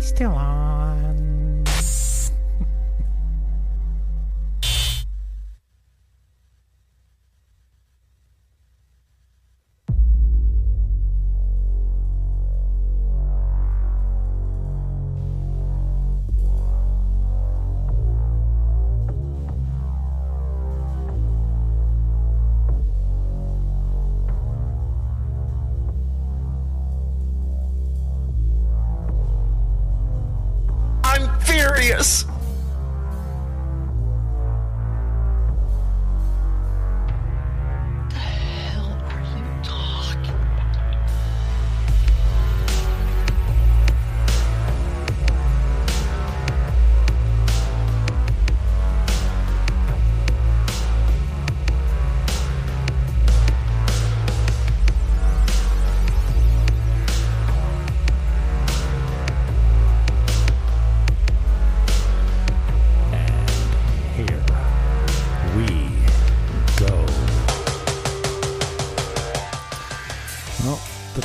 Still on.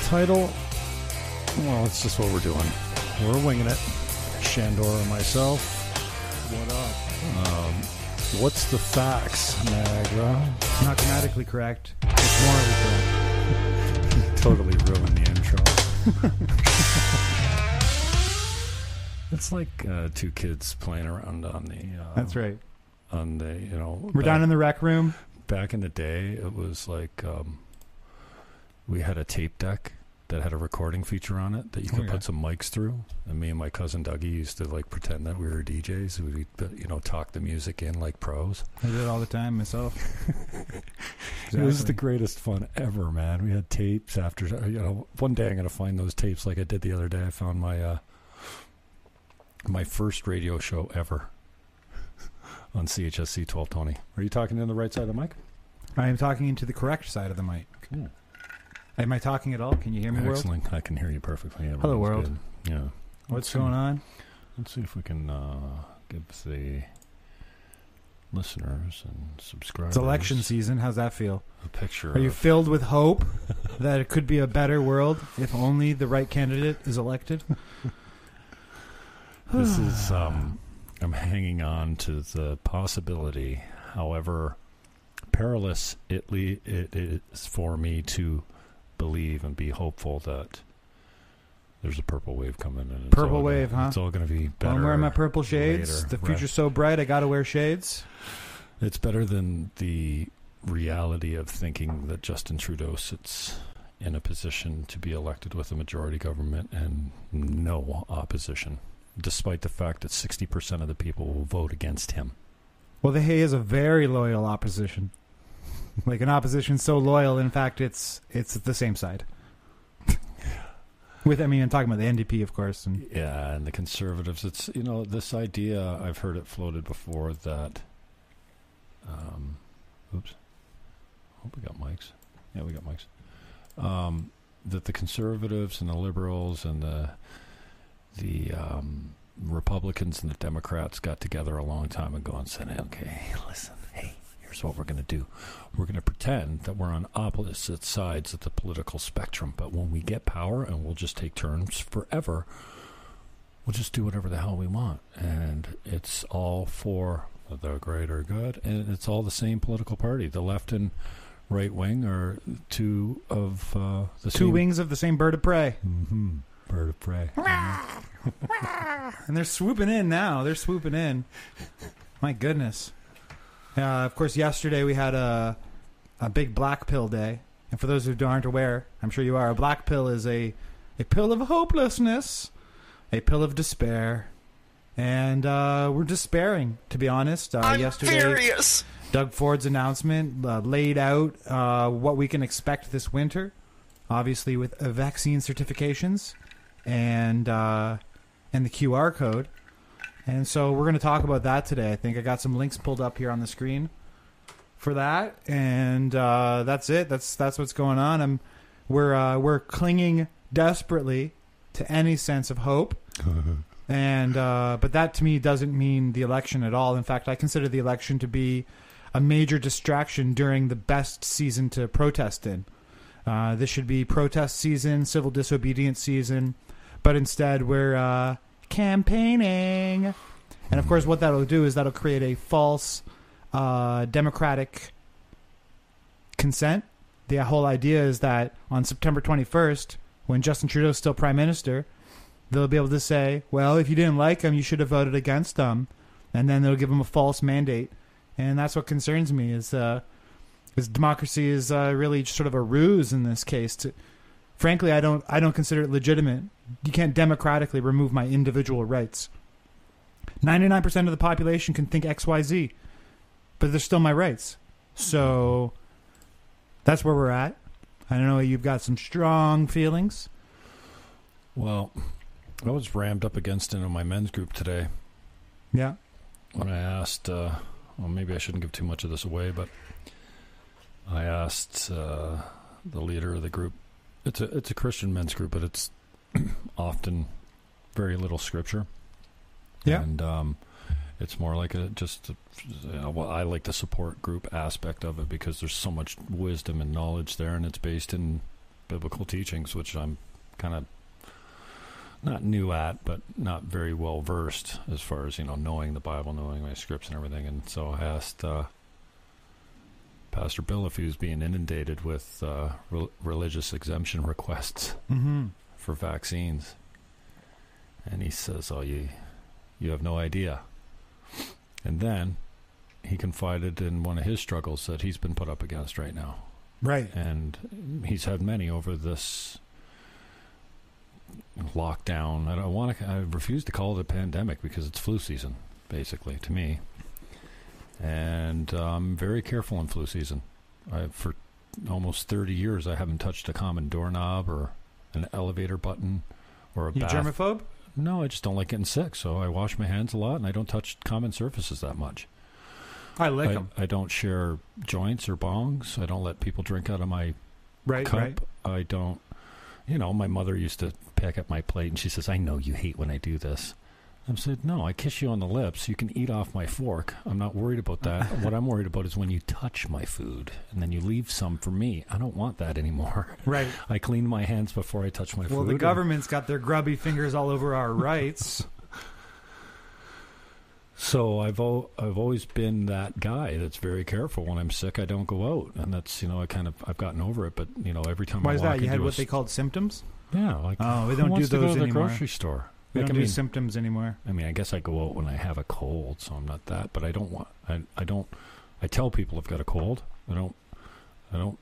Title, well, it's just what we're doing. We're winging it. Shandor and myself. What up? What's the facts, Niagara? It's not grammatically correct. It's morally correct. You totally ruined the intro. It's like two kids playing around on the... That's right. On the, you know... We're down in the rec room. Back in the day, it was like we had a tape deck that had a recording feature on it that you could put some mics through. And me and my cousin Dougie used to like pretend that we were DJs. We'd, you know, talk the music in like pros. I did it all the time myself. Exactly. It was the greatest fun ever, man. We had tapes after, you know, one day I'm going to find those tapes like I did the other day. I found my, my first radio show ever on CHSC 1220. Are you talking in the right side of the mic? I am talking into the correct side of the mic. Cool. Am I talking at all? Can you hear me, world? Excellent. I can hear you perfectly. Everyone's hello, world. Good. Yeah. What's going on? Let's see if we can give the listeners and subscribers... It's election season. How's that feel? A picture. Are you filled with hope that it could be a better world if only the right candidate is elected? This is... I'm hanging on to the possibility, however perilous it is for me to... believe and be hopeful that there's a purple wave coming in. Purple wave, huh? It's all going to be better. I'm wearing my purple shades. Later. The future's so bright, I got to wear shades. It's better than the reality of thinking that Justin Trudeau sits in a position to be elected with a majority government and no opposition, despite the fact that 60% of the people will vote against him. Well, he is a very loyal opposition. Like an opposition so loyal, in fact, it's the same side. With, I mean, I'm talking about the NDP, of course. And yeah, and the Conservatives. It's, you know, this idea, I've heard it floated before that, oops, I hope we got mics. Yeah, we got mics. That the Conservatives and the Liberals and the Republicans and the Democrats got together a long time ago and said, okay, listen, hey. Here's what we're going to do. We're going to pretend that we're on opposite sides of the political spectrum, but when we get power and we'll just take turns forever, we'll just do whatever the hell we want. And it's all for the greater good, and it's all the same political party. The left and right wing are two of the same... Two wings of the same bird of prey. Mm-hmm. Bird of prey. And they're swooping in now. They're swooping in. My goodness. Of course, yesterday we had a big black pill day. And for those who aren't aware, I'm sure you are, a black pill is a pill of hopelessness, a pill of despair. And we're despairing, to be honest. I'm yesterday, furious. Doug Ford's announcement laid out what we can expect this winter, obviously with vaccine certifications. And and the QR code. And so we're going to talk about that today. I think I got some links pulled up here on the screen for that. And that's it. That's what's going on. We're clinging desperately to any sense of hope. And but that to me doesn't mean the election at all. In fact, I consider the election to be a major distraction during the best season to protest in. This should be protest season, civil disobedience season, but instead we're campaigning. And of course, what that'll do is that'll create a false democratic consent. The whole idea is that on September 21st, when Justin Trudeau is still prime minister, they'll be able to say, well, if you didn't like him, you should have voted against him. And then they'll give him a false mandate. And that's what concerns me is democracy is really sort of a ruse in this case. Frankly, I don't consider it legitimate. You can't democratically remove my individual rights. 99% of the population can think X, Y, Z, but they're still my rights. So that's where we're at. I know you've got some strong feelings. Well, I was rammed up against it in my men's group today. Yeah. When I asked, well, maybe I shouldn't give too much of this away, but I asked the leader of the group. It's a Christian men's group, but it's often very little scripture. Yeah. And it's more like I like the support group aspect of it because there's so much wisdom and knowledge there, and it's based in biblical teachings, which I'm kind of not new at, but not very well versed as far as, knowing the Bible, knowing my scripts and everything. And so I asked Pastor Bill if he was being inundated with religious exemption requests for vaccines. And he says, oh, you have no idea. And then he confided in one of his struggles that he's been put up against right now. Right. And he's had many over this lockdown. I refuse to call it a pandemic because it's flu season, basically, to me. And I'm very careful in flu season. For almost 30 years, I haven't touched a common doorknob or an elevator button or a bath. You germaphobe? No, I just don't like getting sick, so I wash my hands a lot, and I don't touch common surfaces that much. I lick them. I don't share joints or bongs. I don't let people drink out of my cup. Right. I don't. My mother used to pack up my plate, and she says, I know you hate when I do this. I said, no, I kiss you on the lips. You can eat off my fork. I'm not worried about that. What I'm worried about is when you touch my food, and then you leave some for me. I don't want that anymore. Right. I clean my hands before I touch my food. Well, the government's got their grubby fingers all over our rights. So I've always been that guy that's very careful. When I'm sick, I don't go out, and that's I've gotten over it. But every time I walk, why is that? You had what they called symptoms. Yeah, we don't do those anymore. To the grocery store. We don't do symptoms anymore. I guess I go out when I have a cold, so I'm not that. But I don't want. I don't. I tell people I've got a cold. I don't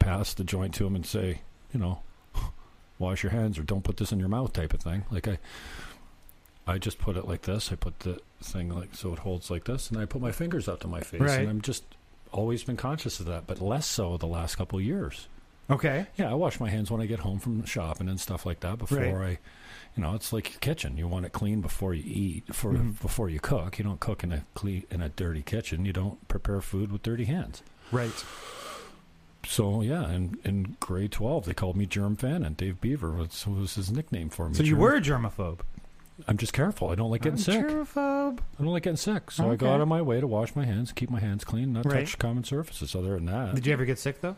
pass the joint to them and say, wash your hands or don't put this in your mouth type of thing. I just put it like this. I put the thing so it holds like this, and I put my fingers up to my face. Right. And I'm just always been conscious of that, but less so the last couple of years. Okay. Yeah, I wash my hands when I get home from shopping and stuff like that before I it's like your kitchen. You want it clean before you eat, before you cook. You don't cook in a dirty kitchen. You don't prepare food with dirty hands. Right. So, yeah, in grade 12, they called me Germ Fan, and Dave Beaver was his nickname for me. So you were a germaphobe. I'm just careful. I don't like getting sick. Germaphobe. I don't like getting sick. So I go out of my way to wash my hands, keep my hands clean, not touch common surfaces other than that. Did you ever get sick, though?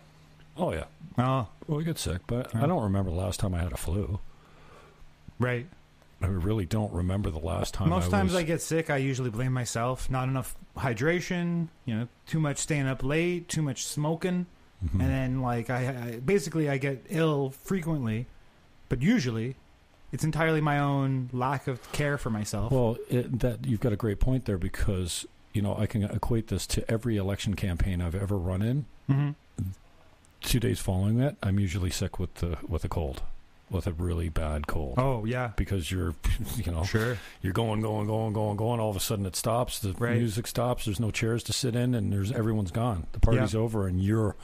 Oh, yeah. Oh. Well, I get sick, but I don't remember the last time I had a flu. Right. I really don't remember the last time Most times I get sick, I usually blame myself. Not enough hydration, too much staying up late, too much smoking. Mm-hmm. And then, I get ill frequently, but usually it's entirely my own lack of care for myself. Well, you've got a great point there because, I can equate this to every election campaign I've ever run in. Mm-hmm. 2 days following that, I'm usually sick with a cold, with a really bad cold. Oh, yeah. Because you're going. All of a sudden it stops. The music stops. There's no chairs to sit in, and everyone's gone. The party's over, and you're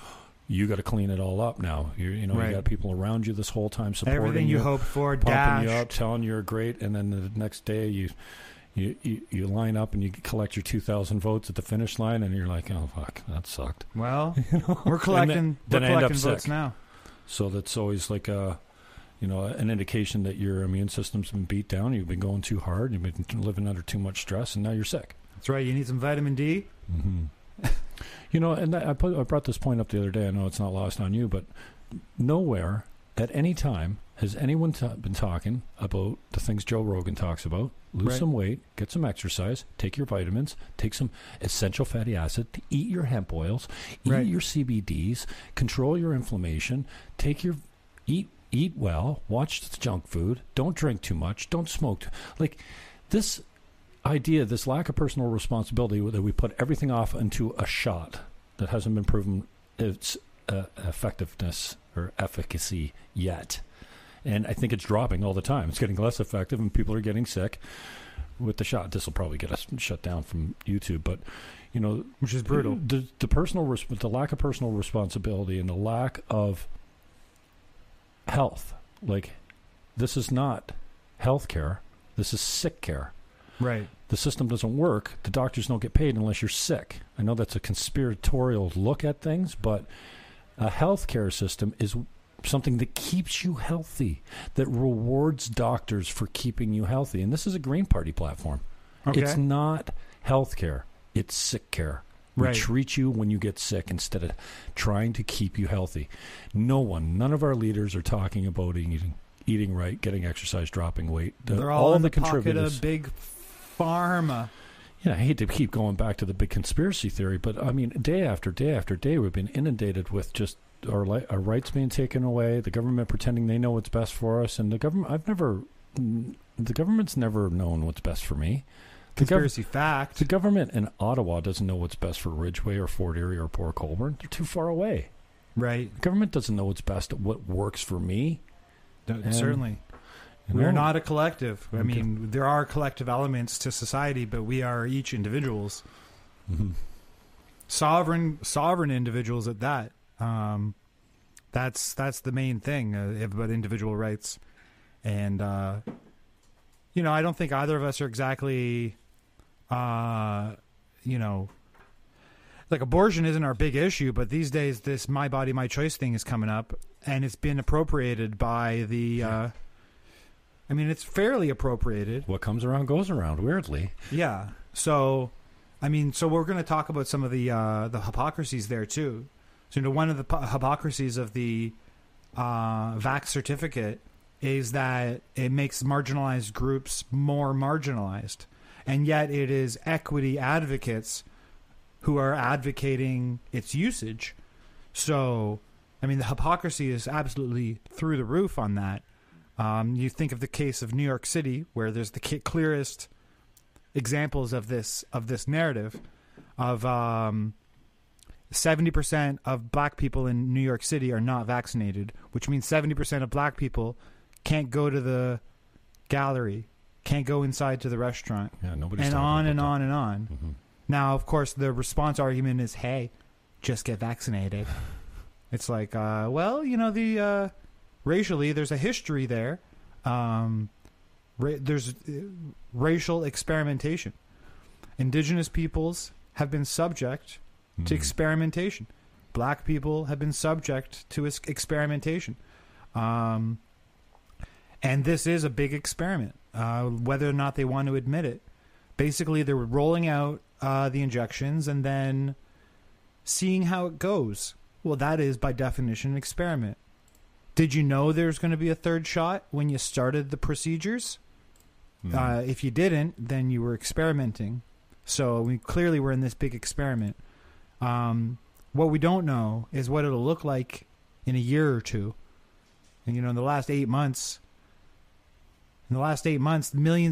you got to clean it all up now. Right. You got people around you this whole time supporting everything you hoped for, pumping you up, telling you're great, and then the next day you line up and you collect your 2,000 votes at the finish line, and you're like, oh fuck, that sucked. Well, we're collecting votes now, so that's always like a, an indication that your immune system's been beat down. You've been going too hard. You've been living under too much stress, and now you're sick. That's right. You need some vitamin D. Mm-hmm. And I brought this point up the other day. I know it's not lost on you, but nowhere at any time has anyone been talking about the things Joe Rogan talks about. Lose some weight, get some exercise, take your vitamins, take some essential fatty acid, eat your hemp oils, eat your CBDs, control your inflammation, eat well, watch the junk food, don't drink too much, don't smoke. Like this idea, this lack of personal responsibility that we put everything off into a shot that hasn't been proven its effectiveness or efficacy yet. And I think it's dropping all the time. It's getting less effective and people are getting sick with the shot. This will probably get us shut down from YouTube, but which is brutal. The lack of personal responsibility and the lack of health. Like, this is not health care. This is sick care. Right. The system doesn't work. The doctors don't get paid unless you're sick. I know that's a conspiratorial look at things, but a health care system is something that keeps you healthy, that rewards doctors for keeping you healthy. And this is a Green Party platform. Okay. It's not health care. It's sick care. We treat you when you get sick instead of trying to keep you healthy. None of our leaders are talking about eating right, getting exercise, dropping weight. They're all in the contributors. Pocket of big pharma. Yeah, I hate to keep going back to the big conspiracy theory, but I mean, day after day after day, we've been inundated with just our rights being taken away, the government pretending they know what's best for us, and the government's never known what's best for me. Conspiracy fact. The government in Ottawa doesn't know what's best for Ridgeway or Fort Erie or Port Colborne. They're too far away. Right. The government doesn't know what's best, what works for me. Certainly. We're not a collective. I mean, there are collective elements to society, but we are each individuals. Mm-hmm. Sovereign individuals at that. That's the main thing about individual rights. And, I don't think either of us are exactly, like abortion isn't our big issue, but these days this my body, my choice thing is coming up, and it's been appropriated by the, it's fairly appropriated. What comes around goes around, weirdly. Yeah. So we're going to talk about some of the hypocrisies there too. So one of the hypocrisies of the vax certificate is that it makes marginalized groups more marginalized. And yet it is equity advocates who are advocating its usage. So, the hypocrisy is absolutely through the roof on that. You think of the case of New York City, where there's the clearest examples of this narrative of 70% of black people in New York City are not vaccinated, which means 70% of black people can't go to the gallery, can't go inside to the restaurant, and on and on. Mm-hmm. Now, of course, the response argument is, hey, just get vaccinated. It's like, racially, there's a history there. There's racial experimentation. Indigenous peoples have been subject to experimentation. Black people have been subject to experimentation. And this is a big experiment, whether or not they want to admit it. Basically, they were rolling out the injections and then seeing how it goes. Well, that is, by definition, an experiment. Did you know there's going to be a third shot when you started the procedures? If you didn't, then you were experimenting. So clearly we're in this big experiment. What we don't know is what it'll look like in a year or two. And, in the last 8 months... millions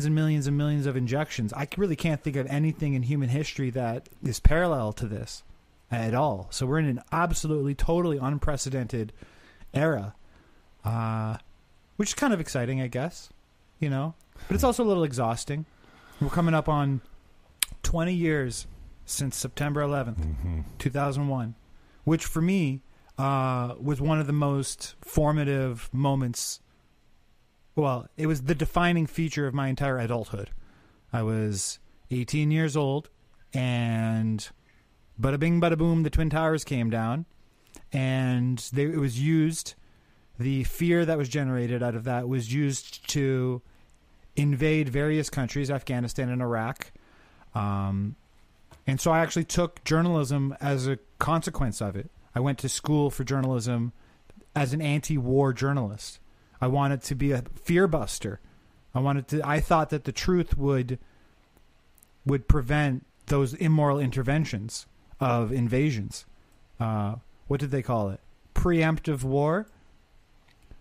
and millions and millions of injections. I really can't think of anything in human history that is parallel to this at all. So we're in an absolutely, totally unprecedented era, which is kind of exciting, I guess, but it's also a little exhausting. We're coming up on 20 years since September 11th, 2001, which for me was one of the most formative moments. Well, it was the defining feature of my entire adulthood. I was 18 years old, and bada bing, bada boom, the Twin Towers came down, and it was used. The fear that was generated out of that was used to invade various countries, Afghanistan and Iraq. And so I actually took journalism as a consequence of it. I went to school for journalism as an anti-war journalist. I wanted to be a fear buster. I thought that the truth would prevent those immoral interventions of invasions. What did they call it? Preemptive war.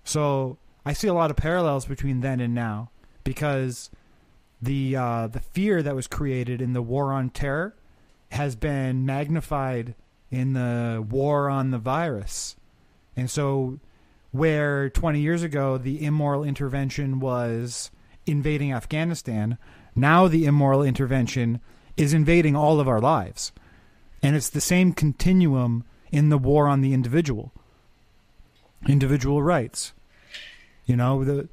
So I see a lot of parallels between then and now, because the fear that was created in the war on terror has been magnified in the war on the virus. And so where 20 years ago the immoral intervention was invading Afghanistan, now the immoral intervention is invading all of our lives. And it's the same continuum in the war on the individual. Individual rights. You know,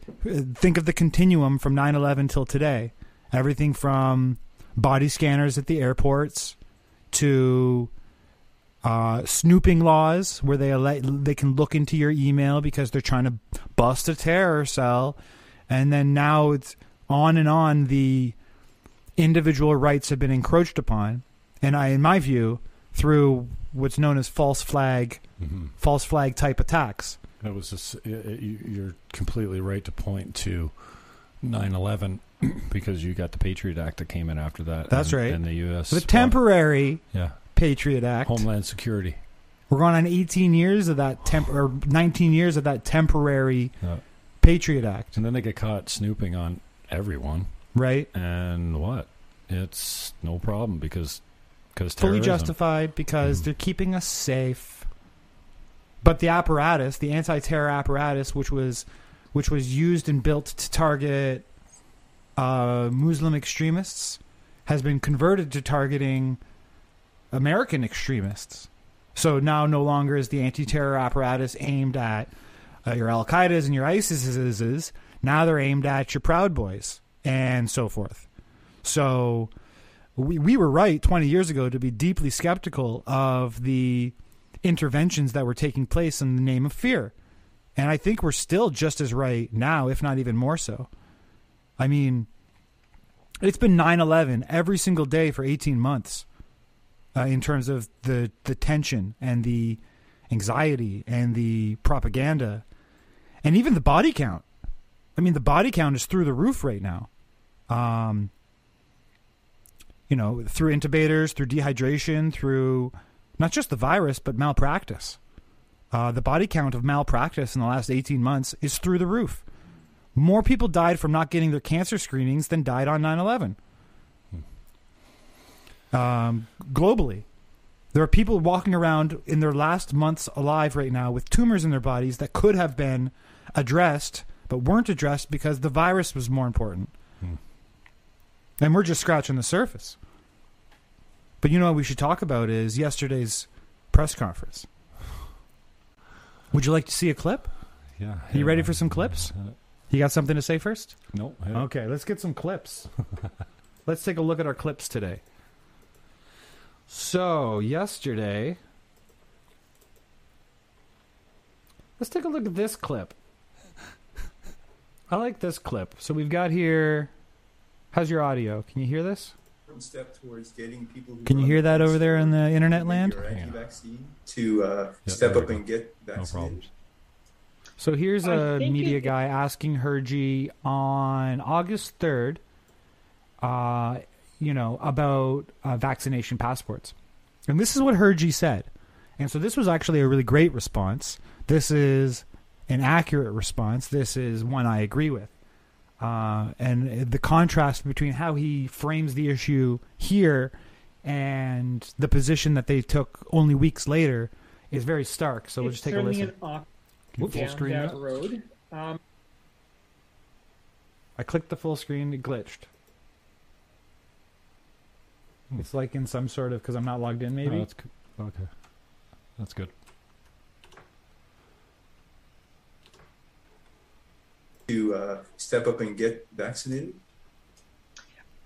think of the continuum from 9/11 till today. Everything from body scanners at the airports to snooping laws, where they can look into your email because they're trying to bust a terror cell. And then now it's on and on. The individual rights have been encroached upon. And in my view, through what's known as false flag type attacks. That was you're completely right to point to 9/11, because you got the Patriot Act that came in after that. That's right. And the U.S. the temporary Patriot Act, Homeland Security. We're going on 19 years of that temporary Patriot Act, and then they get caught snooping on everyone. Right. And what? It's no problem because terrorism. Fully justified, because they're keeping us safe. But the apparatus, the anti-terror apparatus, which was used and built to target Muslim extremists, has been converted to targeting American extremists. So now no longer is the anti-terror apparatus aimed at your Al-Qaedas and your ISISes. Now they're aimed at your Proud Boys and so forth. So we were right 20 years ago to be deeply skeptical of the interventions that were taking place in the name of fear. And I think we're still just as right now, if not even more so. I mean, it's been 9/11 every single day for 18 months in terms of the tension and the anxiety and the propaganda and even the body count. I mean, the body count is through the roof right now. You know, through intubators, through dehydration, through not just the virus, but malpractice. The body count of malpractice in the last 18 months is through the roof. More people died from not getting their cancer screenings than died on 9/11. Globally, there are people walking around in their last months alive right now with tumors in their bodies that could have been addressed, but weren't addressed because the virus was more important. And we're just scratching the surface. But you know what we should talk about is yesterday's press conference. Would you like to see a clip? Yeah. Are you ready for some clips? You got something to say first? No. Okay, let's get some clips. Let's take a look at our clips today. So, yesterday... Let's take a look at this clip. I like this clip. So we've got here... How's your audio? Can you hear this? Step towards getting people. Can you hear that over there in the internet land? To step up and get vaccinated. No, so here's a media guy asking Hirji on August 3rd, about vaccination passports. And this is what Hirji said. And so this was actually a really great response. This is an accurate response. This is one I agree with. And the contrast between how he frames the issue here and the position that they took only weeks later is very stark. So we'll just take a listen. Full screen that road. I clicked the full screen. It glitched. It's like in some sort of, because I'm not logged in, maybe. No, that's okay. That's good. to step up and get vaccinated?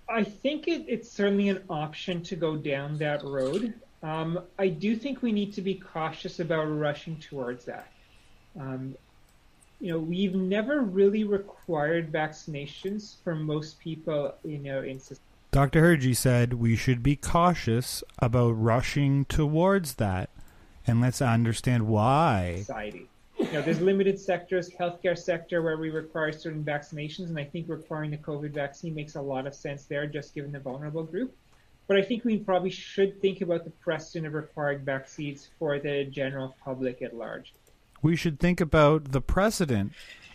I think it's certainly an option to go down that road. I do think we need to be cautious about rushing towards that. We've never really required vaccinations for most people, in society. Dr. Hirji said we should be cautious about rushing towards that, and let's understand why. Society. There's limited sectors, healthcare sector, where we require certain vaccinations, and I think requiring the COVID vaccine makes a lot of sense there, just given the vulnerable group. But I think we probably should think about the precedent of requiring vaccines for the general public at large. We should think about the precedent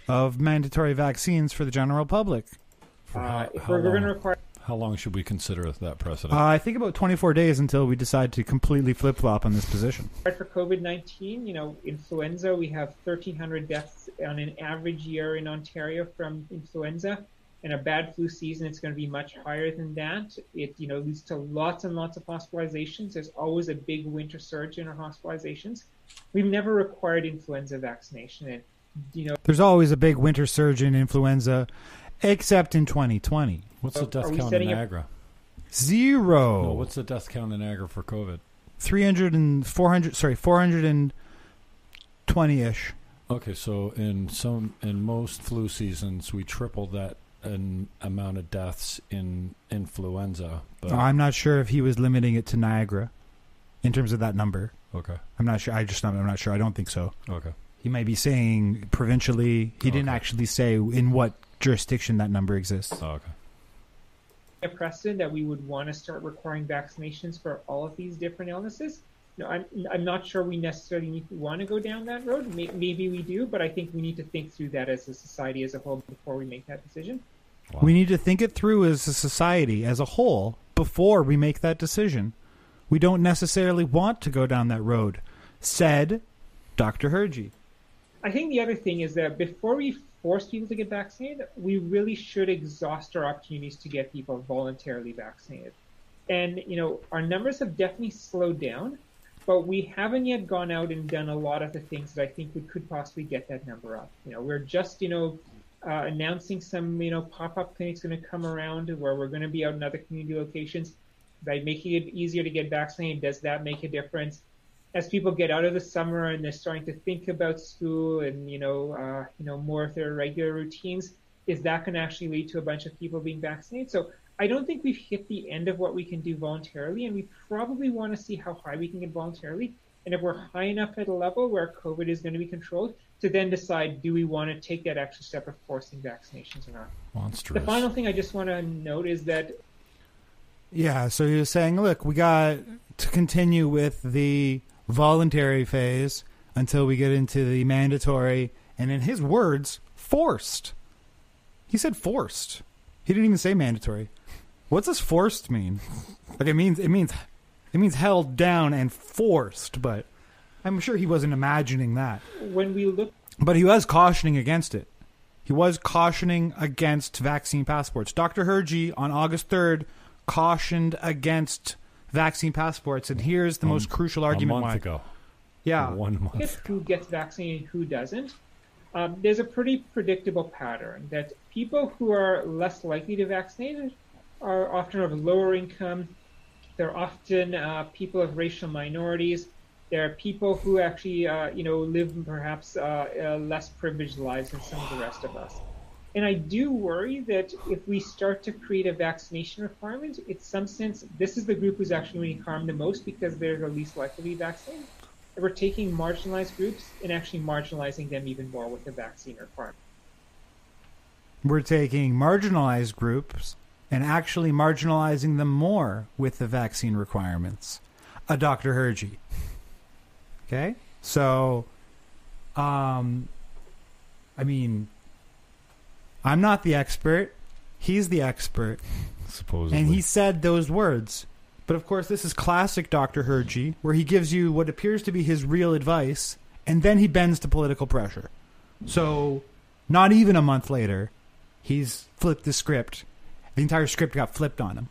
of mandatory vaccines for the general public. How long should we consider that precedent? I think about 24 days until we decide to completely flip-flop on this position. For COVID-19, influenza, we have 1,300 deaths on an average year in Ontario from influenza. In a bad flu season, it's going to be much higher than that. It, leads to lots and lots of hospitalizations. There's always a big winter surge in our hospitalizations. We've never required influenza vaccination. And, there's always a big winter surge in influenza, except in 2020. What's the death count in Niagara? Zero. No, what's the death count in Niagara for COVID? 420-ish. Okay, so in most flu seasons, we triple that amount of deaths in influenza. But I'm not sure if he was limiting it to Niagara in terms of that number. Okay. I'm not sure. I'm not sure. I don't think so. Okay. He might be saying provincially. He didn't actually say in what jurisdiction that number exists. Oh, okay. A precedent that we would want to start requiring vaccinations for all of these different illnesses. I'm not sure we necessarily want to go down that road. Maybe we do, but I think we need to think through that as a society as a whole before we make that decision. Wow. We need to think it through as a society as a whole before we make that decision. We don't necessarily want to go down that road, said Dr. Hirji. I think the other thing is that before we force people to get vaccinated, we really should exhaust our opportunities to get people voluntarily vaccinated. And, our numbers have definitely slowed down, but we haven't yet gone out and done a lot of the things that I think we could possibly get that number up. We're just, announcing some, pop-up clinics going to come around where we're going to be out in other community locations. By making it easier to get vaccinated, does that make a difference? As people get out of the summer and they're starting to think about school and, more of their regular routines, is that going to actually lead to a bunch of people being vaccinated? So I don't think we've hit the end of what we can do voluntarily, and we probably want to see how high we can get voluntarily. And if we're high enough at a level where COVID is going to be controlled, to then decide, do we want to take that extra step of forcing vaccinations or not? Monstrous. The final thing I just want to note is that... Yeah, so you're saying, look, we got to continue with the voluntary phase until we get into the mandatory, and in his words, forced. He said forced. He didn't even say mandatory. What does forced mean? Like it means held down and forced, but I'm sure he wasn't imagining that. But he was cautioning against it. He was cautioning against vaccine passports. Dr. Hirji on August 3rd cautioned against vaccine passports, and here's the most crucial argument. Who gets vaccinated and who doesn't. There's a pretty predictable pattern that people who are less likely to vaccinate are often of lower income. They're often people of racial minorities. There are people who actually live perhaps less privileged lives than some of the rest of us. And I do worry that if we start to create a vaccination requirement, in some sense, this is the group who's actually being harmed the most because they're the least likely to be vaccinated. And we're taking marginalized groups and actually marginalizing them even more with the vaccine requirement. We're taking marginalized groups and actually marginalizing them more with the vaccine requirements. A Dr. Hirji. Okay? So, I'm not the expert. He's the expert. Supposedly. And he said those words. But, of course, this is classic Dr. Hirji, where he gives you what appears to be his real advice, and then he bends to political pressure. So not even a month later, he's flipped the script. The entire script got flipped on him.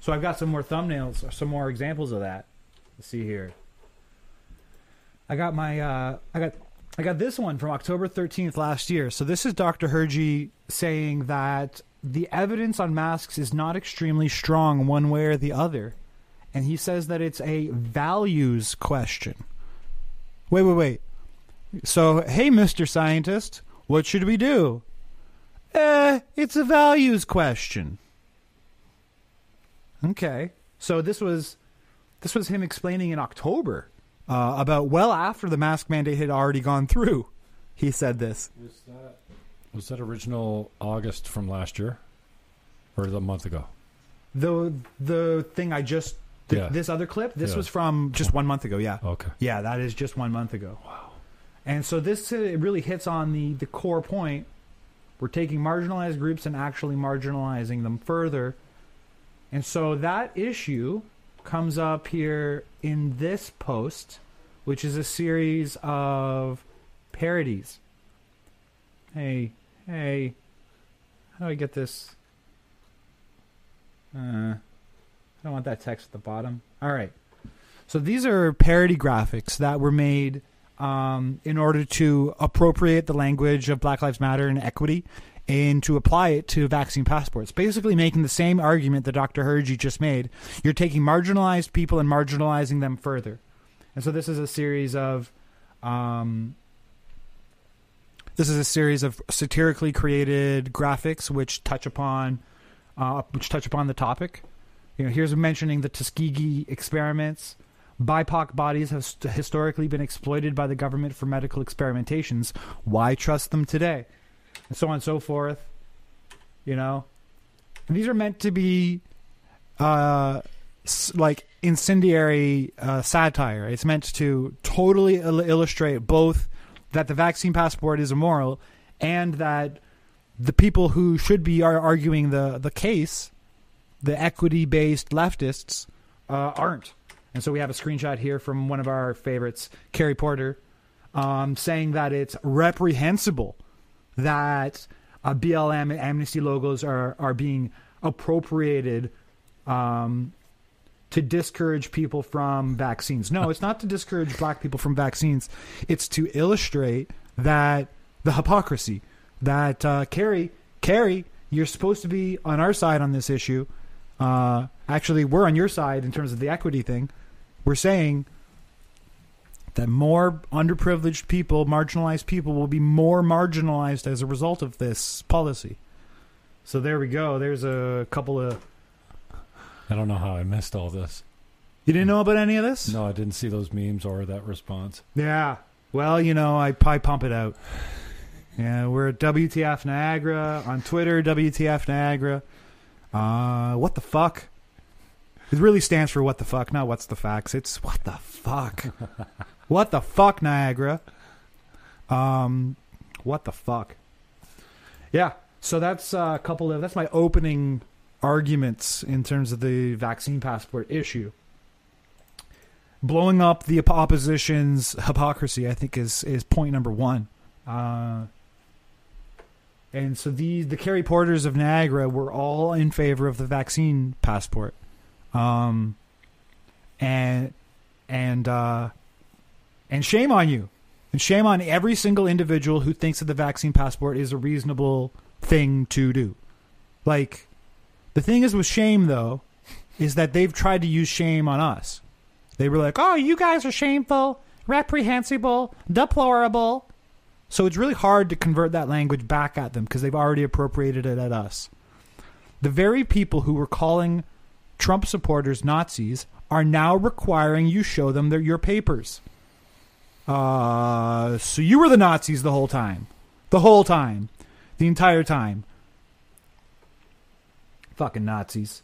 So I've got some more thumbnails, or some more examples of that. Let's see here. I got I got this one from October 13th last year. So this is Dr. Hirji saying that the evidence on masks is not extremely strong one way or the other. And he says that it's a values question. Wait. So, hey, Mr. Scientist, what should we do? It's a values question. Okay. So this was him explaining in October, about well after the mask mandate had already gone through. He said this. Was that original August from last year or a month ago? The thing I just, this other clip, this was from just 1 month ago. Yeah. Okay. Yeah. That is just 1 month ago. Wow. And so this it really hits on the core point. We're taking marginalized groups and actually marginalizing them further. And so that issue comes up here in this post, which is a series of parodies. Hey, how do I get this? I don't want that text at the bottom. All right. So these are parody graphics that were made in order to appropriate the language of Black Lives Matter and equity and to apply it to vaccine passports, basically making the same argument that Dr. Hirji just made. You're taking marginalized people and marginalizing them further. And so this is a series of satirically created graphics which touch upon the topic. You know, here's mentioning the Tuskegee experiments. BIPOC bodies have historically been exploited by the government for medical experimentations. Why trust them today? And so on and so forth, you know. And these are meant to be like incendiary satire. It's meant to totally illustrate both that the vaccine passport is immoral and that the people who should be arguing the case, the equity-based leftists, aren't. And so we have a screenshot here from one of our favorites, Carrie Porter, saying that it's reprehensible that BLM and Amnesty logos are being appropriated to discourage people from vaccines. No, it's not to discourage black people from vaccines. It's to illustrate that the hypocrisy that Carrie, you're supposed to be on our side on this issue. Actually, we're on your side in terms of the equity thing. We're saying that more underprivileged people, marginalized people, will be more marginalized as a result of this policy. So there we go. There's a couple of... I don't know how I missed all this. You didn't know about any of this? No, I didn't see those memes or that response. Yeah. Well, you know, I probably pump it out. Yeah, we're at WTF Niagara. On Twitter, WTF Niagara. What the fuck? It really stands for what the fuck, not what's the facts. It's what the fuck. What the fuck, Niagara? What the fuck? Yeah. So that's that's my opening arguments in terms of the vaccine passport issue. Blowing up the opposition's hypocrisy, I think, is point number one. And so the Carrie Porters of Niagara were all in favor of the vaccine passport. And shame on you, and shame on every single individual who thinks that the vaccine passport is a reasonable thing to do. Like, the thing is with shame, though, is that they've tried to use shame on us. They were like, oh, you guys are shameful, reprehensible, deplorable. So it's really hard to convert that language back at them because they've already appropriated it at us. The very people who were calling Trump supporters Nazis are now requiring you show them your papers. So you were the Nazis the whole time, the entire time. Fucking Nazis.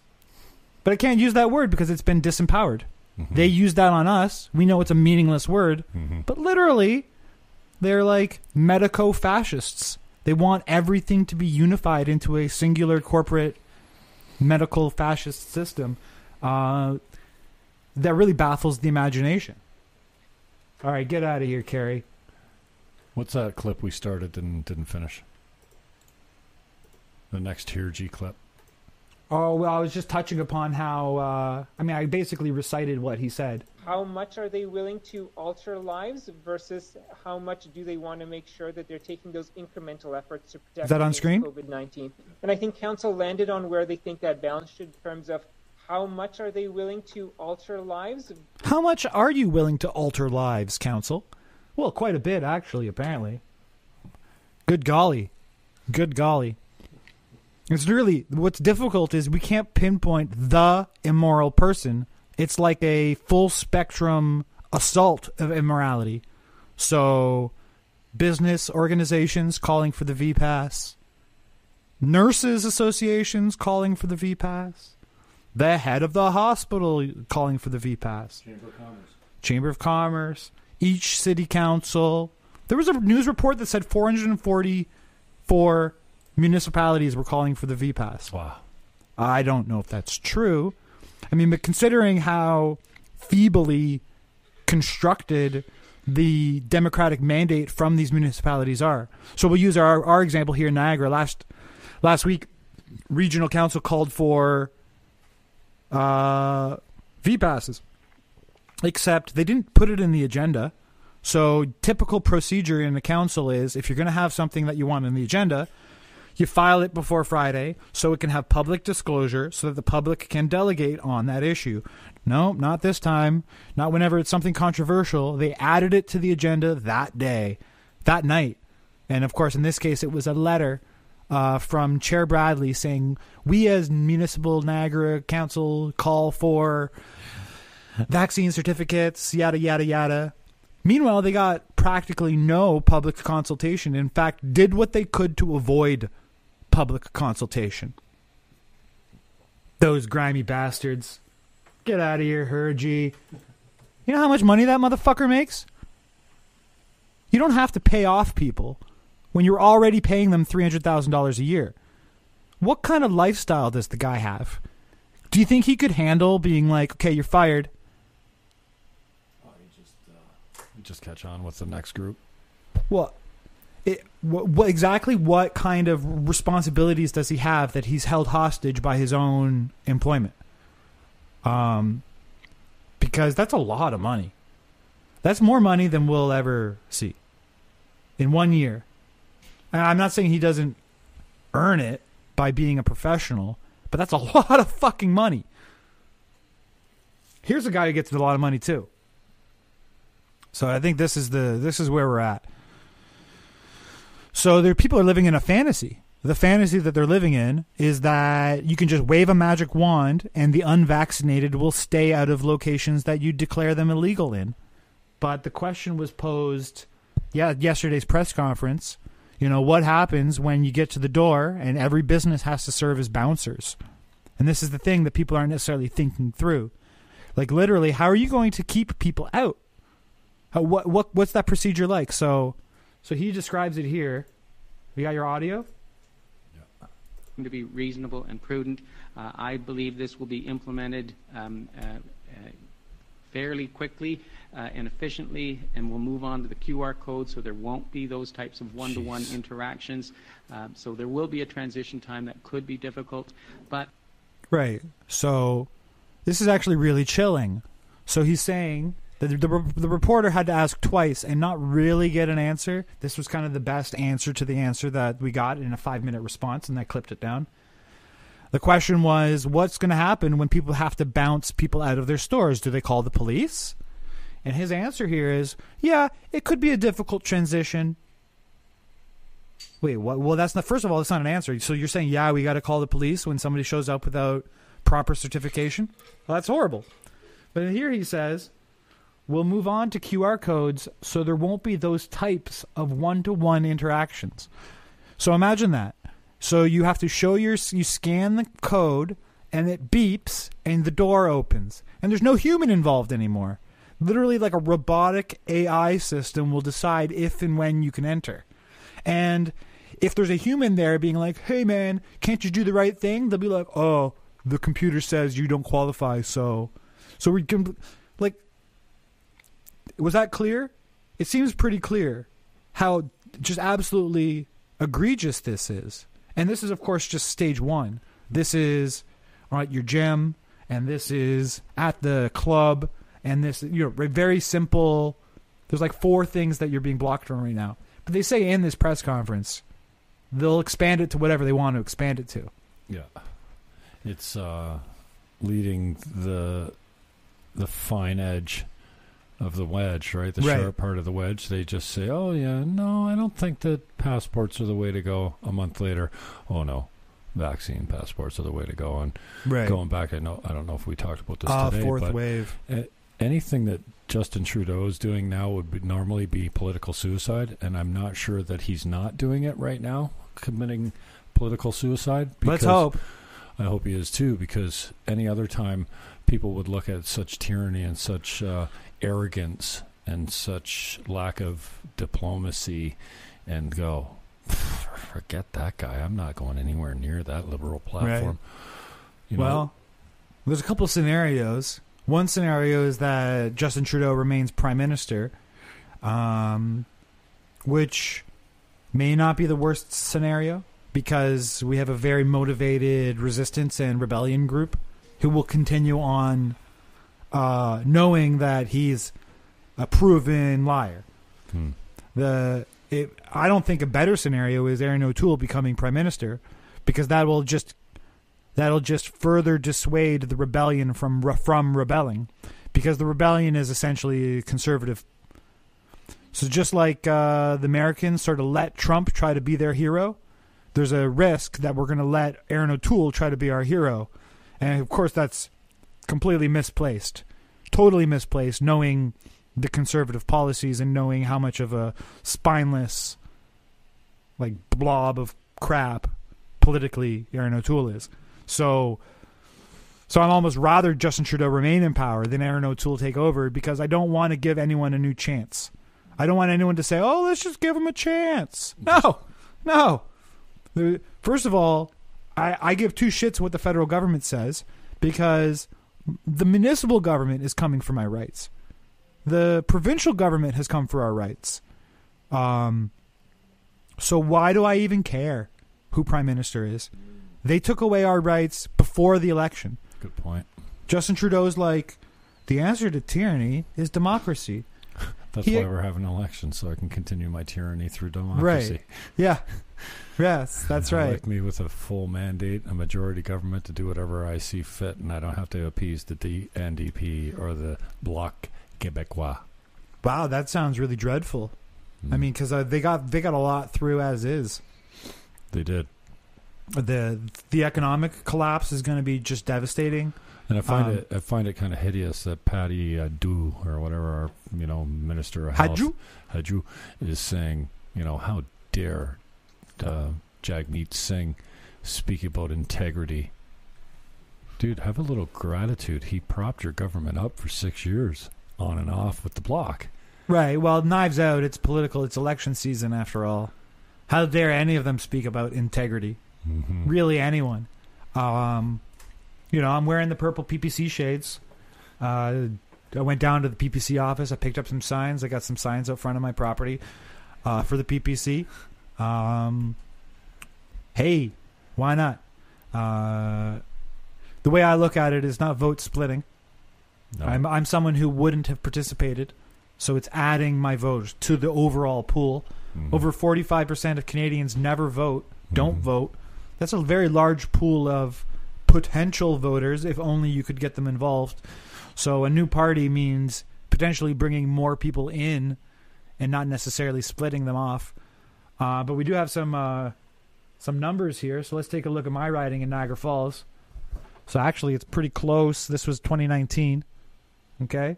But I can't use that word because it's been disempowered. Mm-hmm. They used that on us. We know it's a meaningless word, mm-hmm. But literally they're like medico-fascists. They want everything to be unified into a singular corporate medical fascist system that really baffles the imagination. All right, get out of here, Carrie. What's that clip we started and didn't finish? The next Hirji clip. Oh, well, I was just touching upon how I basically recited what he said. how much are they willing to alter lives versus how much do they want to make sure that they're taking those incremental efforts to protect COVID-19. And I think council landed on where they think that balance should in terms of how much are they willing to alter lives. How much are you willing to alter lives, council? Well, quite a bit, actually, apparently. Good golly. Good golly. It's really, what's difficult is we can't pinpoint the immoral person. It's like a full spectrum assault of immorality. So business organizations calling for the VPAS, nurses associations calling for the VPAS, the head of the hospital calling for the VPAS, Chamber of Commerce, each city council. There was a news report that said 444 municipalities were calling for the VPAS. Wow. I don't know if that's true. I mean, but considering how feebly constructed the democratic mandate from these municipalities are. So we'll use our example here in Niagara. Last week, regional council called for VPASs, except they didn't put it in the agenda. So typical procedure in the council is if you're going to have something that you want in the agenda, you file it before Friday so it can have public disclosure so that the public can delegate on that issue. No, not this time. Not whenever it's something controversial. They added it to the agenda that day, that night. And, of course, in this case, it was a letter from Chair Bradley saying, we as Municipal Niagara Council call for vaccine certificates, yada, yada, yada. Meanwhile, they got practically no public consultation. In fact, did what they could to avoid public consultation. Those grimy bastards. Get out of here, Hirji. You know how much money that motherfucker makes? You don't have to pay off people when you're already paying them $300,000 a year. What kind of lifestyle does the guy have? Do you think he could handle being like, okay, you're fired? Just catch on with the next group. Well, exactly what kind of responsibilities does he have that he's held hostage by his own employment? Because that's a lot of money. That's more money than we'll ever see in 1 year. And I'm not saying he doesn't earn it by being a professional, but that's a lot of fucking money. Here's a guy who gets a lot of money too. So I think this is where we're at. So people are living in a fantasy. The fantasy that they're living in is that you can just wave a magic wand and the unvaccinated will stay out of locations that you declare them illegal in. But the question was posed, yesterday's press conference, you know, what happens when you get to the door and every business has to serve as bouncers? And this is the thing that people aren't necessarily thinking through. Like literally, how are you going to keep people out? What's that procedure like? So he describes it here. We got your audio? Yeah. To be reasonable and prudent. I believe this will be implemented fairly quickly and efficiently, and we'll move on to the QR code so there won't be those types of one-to-one interactions. So there will be a transition time that could be difficult. But right. So this is actually really chilling. So he's saying... The reporter had to ask twice and not really get an answer. This was kind of the best answer to the answer that we got in a 5-minute response, and I clipped it down. The question was, what's going to happen when people have to bounce people out of their stores? Do they call the police? And his answer here is, yeah, it could be a difficult transition. Wait, what? Well, that's not. First of all, that's not an answer. So you're saying, yeah, we got to call the police when somebody shows up without proper certification? Well, that's horrible. But here he says... We'll move on to QR codes so there won't be those types of one-to-one interactions. So imagine that. So you have to you scan the code and it beeps and the door opens. And there's no human involved anymore. Literally like a robotic AI system will decide if and when you can enter. And if there's a human there being like, hey man, can't you do the right thing? They'll be like, oh, the computer says you don't qualify, so we can... Like... Was that clear? It seems pretty clear how just absolutely egregious this is. And this is, of course, just stage one. This is, all right, your gym, and this is at the club, and this, you know, very simple. There's like four things that you're being blocked from right now. But they say in this press conference, they'll expand it to whatever they want to expand it to. Yeah. It's leading the fine edge of the wedge, right? The sharp part of the wedge. They just say, oh, yeah, no, I don't think that passports are the way to go. A month later, oh, no, vaccine passports are the way to go. And going back, I don't know if we talked about this today. Fourth wave. Anything that Justin Trudeau is doing now would be, normally be political suicide, and I'm not sure that he's not doing it right now, committing political suicide. Let's hope. I hope he is too, because any other time people would look at such tyranny and such arrogance and such lack of diplomacy and go, forget that guy. I'm not going anywhere near that liberal platform. Right. Well, there's a couple scenarios. One scenario is that Justin Trudeau remains prime minister, which may not be the worst scenario because we have a very motivated resistance and rebellion group who will continue on knowing that he's a proven liar. Hmm. I don't think a better scenario is Aaron O'Toole becoming prime minister, because that will just... that'll just further dissuade the rebellion from rebelling, because the rebellion is essentially conservative. So just like the Americans sort of let Trump try to be their hero, there's a risk that we're going to let Aaron O'Toole try to be our hero. And, of course, that's completely misplaced, totally misplaced, knowing the conservative policies and knowing how much of a spineless like blob of crap politically Aaron O'Toole is. So I'm almost rather Justin Trudeau remain in power than Aaron O'Toole take over, because I don't want to give anyone a new chance. I don't want anyone to say, oh, let's just give him a chance. No. First of all, I give two shits what the federal government says, because the municipal government is coming for my rights. The provincial government has come for our rights. So why do I even care who prime minister is? They took away our rights before the election. Good point. Justin Trudeau's like, the answer to tyranny is democracy. That's why we're having an election, so I can continue my tyranny through democracy. Right. Yeah. Yes, that's right. Elect me with a full mandate, a majority government to do whatever I see fit, and I don't have to appease the NDP or the Bloc Québécois. Wow, that sounds really dreadful. Mm. I mean, because they got a lot through as is. They did. The economic collapse is going to be just devastating, and I find it kind of hideous that Patty Hajdu or whatever, our minister of health, Hajdu, is saying, how dare Jagmeet Singh speak about integrity? Dude, have a little gratitude. He propped your government up for 6 years on and off with the block. Right. Well, knives out. It's political. It's election season after all. How dare any of them speak about integrity? Mm-hmm. Really, anyone. I'm wearing the purple PPC shades. I went down to the PPC office. I picked up some signs. I got some signs out front of my property for the PPC. Hey, why not? The way I look at it is not vote splitting. No. I'm someone who wouldn't have participated, so it's adding my vote to the overall pool. Mm-hmm. Over 45% of Canadians never vote, don't mm-hmm. vote. That's a very large pool of potential voters, if only you could get them involved. So a new party means potentially bringing more people in and not necessarily splitting them off. But we do have some numbers here, so let's take a look at my riding in Niagara Falls. So actually, it's pretty close. This was 2019. Okay?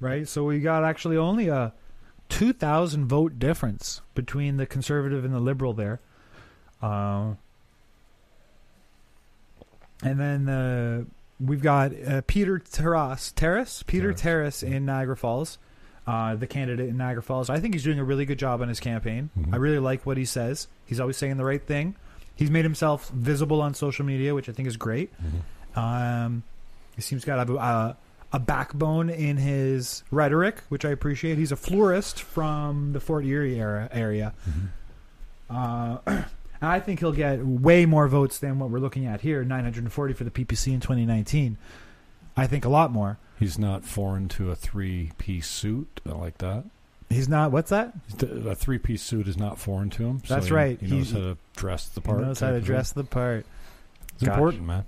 Right, so we got actually only a 2,000 vote difference between the conservative and the liberal there, and then we've got Peter Terrace in Niagara Falls, the candidate in Niagara Falls. I think he's doing a really good job on his campaign. Mm-hmm. I really like what he says. He's always saying the right thing. He's made himself visible on social media, which I think is great. Mm-hmm. He seems to have a backbone in his rhetoric, which I appreciate. He's a florist from the Fort Erie area. Mm-hmm. I think he'll get way more votes than what we're looking at here, 940 for the PPC in 2019. I think a lot more. He's not foreign to a three-piece suit like that. He's not. What's that? A three-piece suit is not foreign to him. So that's right. He knows how to dress the part. He knows how to dress the part. It's important, man.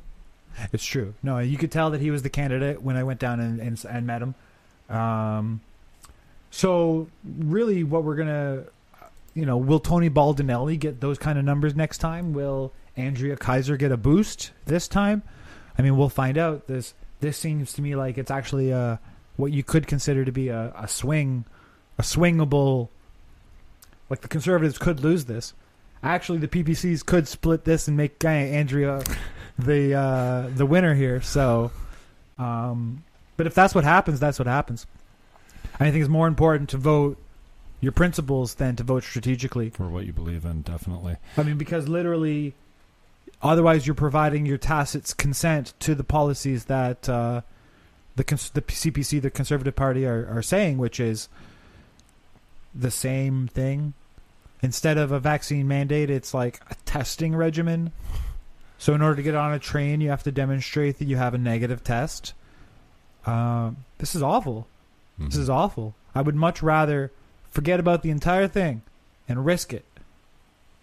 It's true. No, you could tell that he was the candidate when I went down and met him. So really what we're going to, will Tony Baldinelli get those kind of numbers next time? Will Andrea Kaiser get a boost this time? I mean, we'll find out. This seems to me like it's actually what you could consider to be a swingable, like the Conservatives could lose this. Actually, the PPCs could split this and make Andrea the winner here. So, but if that's what happens, that's what happens. I think it's more important to vote your principles than to vote strategically. For what you believe in, definitely. I mean, because literally, otherwise you're providing your tacit consent to the policies that the CPC, the Conservative Party, are saying, which is the same thing. Instead of a vaccine mandate, it's like a testing regimen. So in order to get on a train, you have to demonstrate that you have a negative test. This is awful. Mm-hmm. This is awful. I would much rather forget about the entire thing and risk it.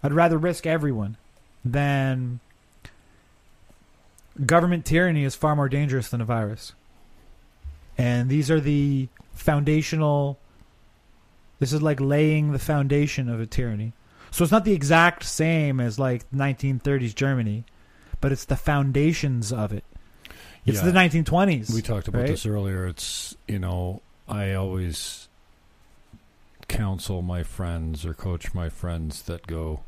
I'd rather risk everyone than government tyranny is far more dangerous than a virus. And these are the foundational... This is like laying the foundation of a tyranny. So it's not the exact same as like 1930s Germany, but it's the foundations of it. It's the 1920s. We talked about this earlier. It's, I always counsel my friends or coach my friends that go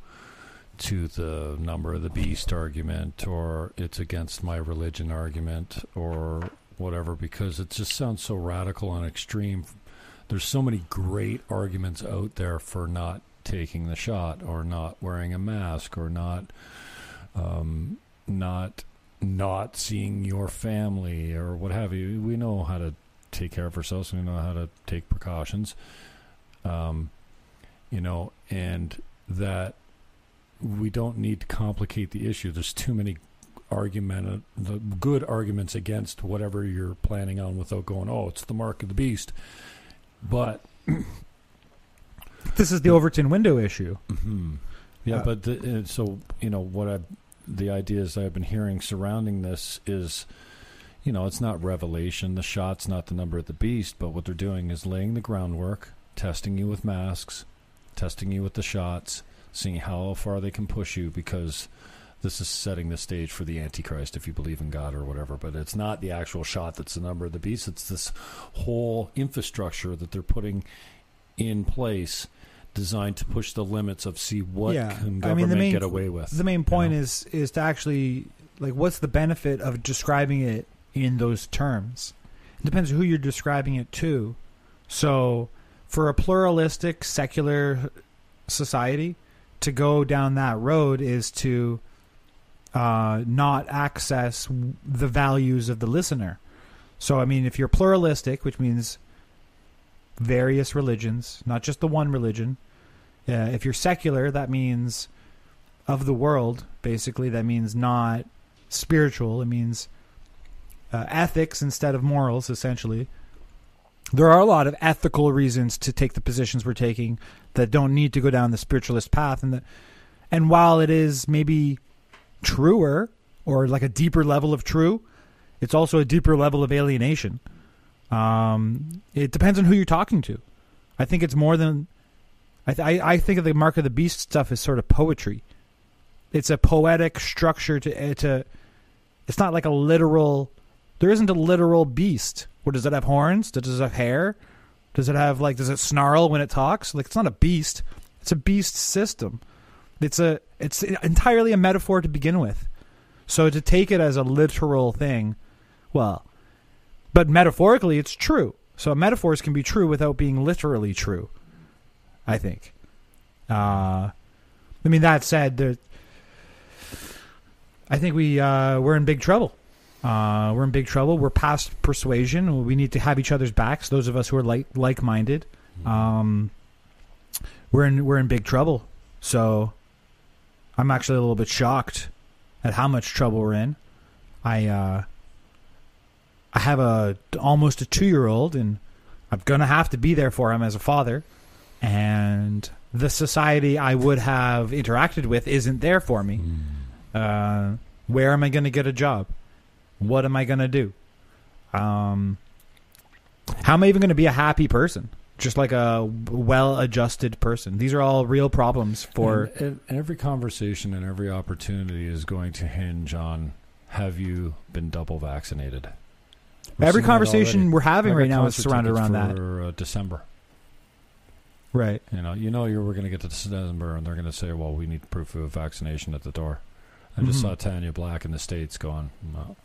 to the number of the beast argument or it's against my religion argument or whatever, because it just sounds so radical and extreme. There's so many great arguments out there for not taking the shot or not wearing a mask or not seeing your family or what have you. We know how to take care of ourselves. We know how to take precautions, and that we don't need to complicate the issue. There's too many good arguments against whatever you're planning on without going, oh, it's the mark of the beast. But this is the Overton window issue. Mm-hmm. Yeah, but the ideas I've been hearing surrounding this is, it's not revelation. The shot's not the number of the beast, but what they're doing is laying the groundwork, testing you with masks, testing you with the shots, seeing how far they can push you, because this is setting the stage for the Antichrist, if you believe in God or whatever. But it's not the actual shot that's the number of the beast. It's this whole infrastructure that they're putting in place designed to push the limits of see what can government get away with. The main point is to actually, like, what's the benefit of describing it in those terms? It depends who you're describing it to. So for a pluralistic, secular society, to go down that road is to... not access the values of the listener. So, if you're pluralistic, which means various religions, not just the one religion. If you're secular, that means of the world, basically. That means not spiritual. It means ethics instead of morals, essentially. There are a lot of ethical reasons to take the positions we're taking that don't need to go down the spiritualist path. And while it is maybe... truer, or like a deeper level of true, it's also a deeper level of alienation. It depends on who you're talking to. I think it's more than I think of the Mark of the Beast stuff as sort of poetry. It's a poetic structure to it's not like a literal. There isn't a literal beast. What does it have? Horns? Does it have hair? Does it have does it snarl when it talks? Like, it's not a beast. It's a beast system. It's entirely a metaphor to begin with. So to take it as a literal thing, but metaphorically it's true. So metaphors can be true without being literally true, I think. That said, I think we're in big trouble. We're in big trouble. We're past persuasion. We need to have each other's backs, those of us who are like-minded. We're in big trouble. So I'm actually a little bit shocked at how much trouble we're in. I have almost a 2-year-old, and I'm going to have to be there for him as a father. And the society I would have interacted with isn't there for me. Where am I going to get a job? What am I going to do? How am I even going to be a happy person? Just like a well-adjusted person. These are all real problems for... And every conversation and every opportunity is going to hinge on, have you been double vaccinated? Every conversation we're having right now is surrounded around that. December. Right. You know we're going to get to December and they're going to say, well, we need proof of vaccination at the door. I just saw Tanya Black in the States going, no.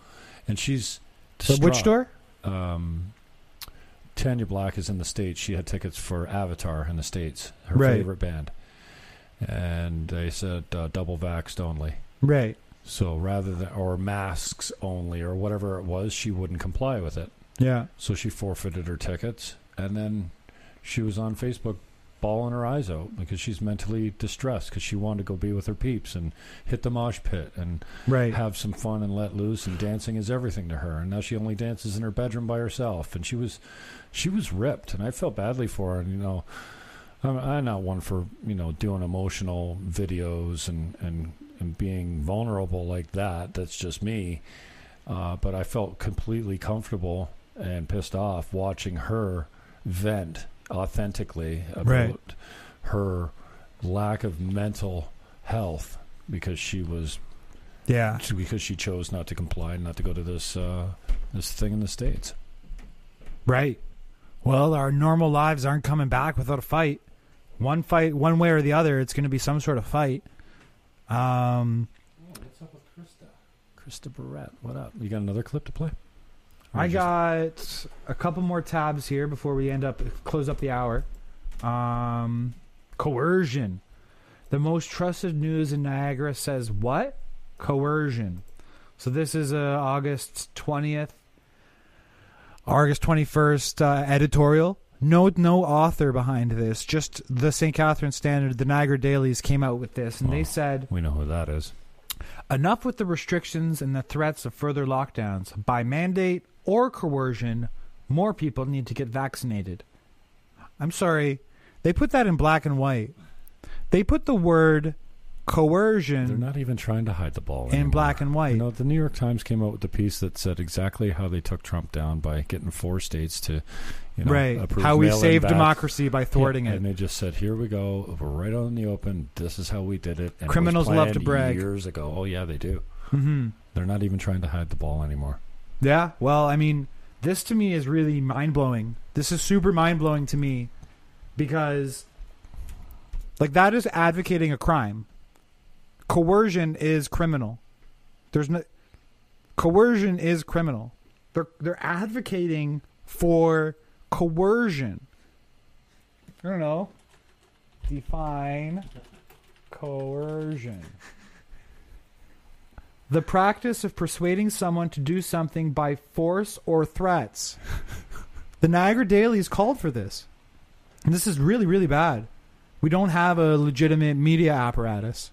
And she's distraught. But which door? Tanya Black is in the States. She had tickets for Avatar in the States, her favorite band. And they said double vaxxed only. Right. So rather than, or masks only, or whatever it was, she wouldn't comply with it. Yeah. So she forfeited her tickets. And then she was on Facebook bawling her eyes out because she's mentally distressed because she wanted to go be with her peeps and hit the mosh pit and have some fun and let loose, and dancing is everything to her, and now she only dances in her bedroom by herself, and she was ripped, and I felt badly for her. And I'm not one for doing emotional videos and being vulnerable like that. That's just me, but I felt completely comfortable and pissed off watching her vent authentically about her lack of mental health because she chose not to comply and not to go to this thing in the States. Right. Well, our normal lives aren't coming back without a fight. One fight, one way or the other, it's going to be some sort of fight. What's up with Krista Barrett? What up? You got another clip to play? I got a couple more tabs here before we close up the hour. Coercion. The most trusted news in Niagara says what? Coercion. So this is August 20th. August 21st editorial. No author behind this. Just the St. Catharines Standard, the Niagara Dailies came out with this, and they said... We know who that is. Enough with the restrictions and the threats of further lockdowns. By mandate or coercion, more people need to get vaccinated. I'm sorry. They put that in black and white. They put the word coercion... They're not even trying to hide the ball anymore. In black and white. The New York Times came out with a piece that said exactly how they took Trump down by getting 4 states to approve. How we saved democracy by thwarting it. And they just said, here we go. We're right out in the open. This is how we did it. And criminals love to brag. Years ago. Oh, yeah, they do. Mm-hmm. They're not even trying to hide the ball anymore. Yeah, well, I mean, this to me is really mind-blowing. This is super mind-blowing to me because, that is advocating a crime. Coercion is criminal. Coercion is criminal. They're advocating for coercion. I don't know. Define coercion. The practice of persuading someone to do something by force or threats. The Niagara Dailies called for this. And this is really, really bad. We don't have a legitimate media apparatus.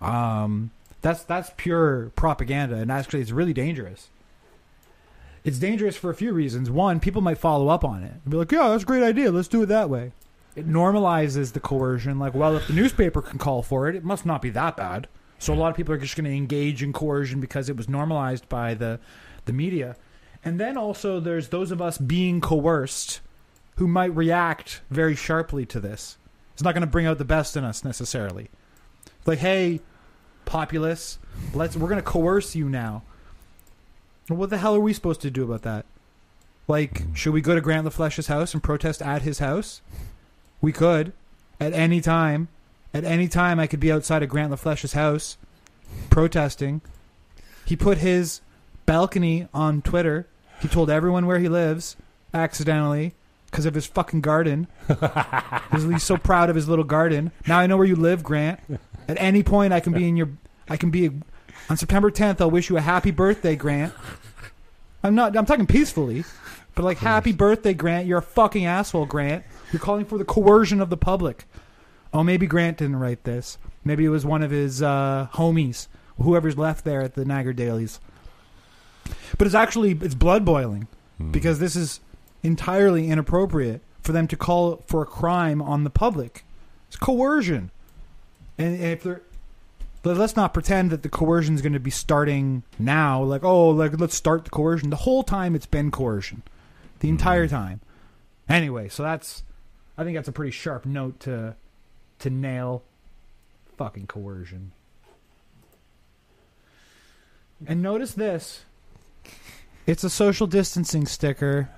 That's pure propaganda, and actually it's really dangerous. It's dangerous for a few reasons. One, people might follow up on it and be like, yeah, that's a great idea, let's do it that way. It normalizes the coercion. If the newspaper can call for it, it must not be that bad. So a lot of people are just going to engage in coercion because it was normalized by the media. And then also there's those of us being coerced who might react very sharply to this. It's not going to bring out the best in us necessarily. Hey, populace, we're going to coerce you now. What the hell are we supposed to do about that? Should we go to Grant LaFleche's house and protest at his house? We could. At any time. At any time I could be outside of Grant LaFleche's house protesting. He put his balcony on Twitter. He told everyone where he lives accidentally because of his fucking garden. He's so proud of his little garden. Now I know where you live, Grant. At any point I can be on September 10th, I'll wish you a happy birthday, Grant. I'm talking peacefully, but happy birthday, Grant. You're a fucking asshole, Grant. You're calling for the coercion of the public. oh, maybe Grant didn't write this. Maybe it was one of his homies, whoever's left there at the Niagara Dailies. But it's actually, it's blood boiling because this is entirely inappropriate for them to call for a crime on the public. It's coercion. And if they're, let's not pretend that the coercion is going to be starting now. Like, oh, like let's start the coercion. The whole time it's been coercion, the entire time. Anyway, so that's, I think that's a pretty sharp note to nail. Fucking coercion. And notice this. It's a social distancing sticker.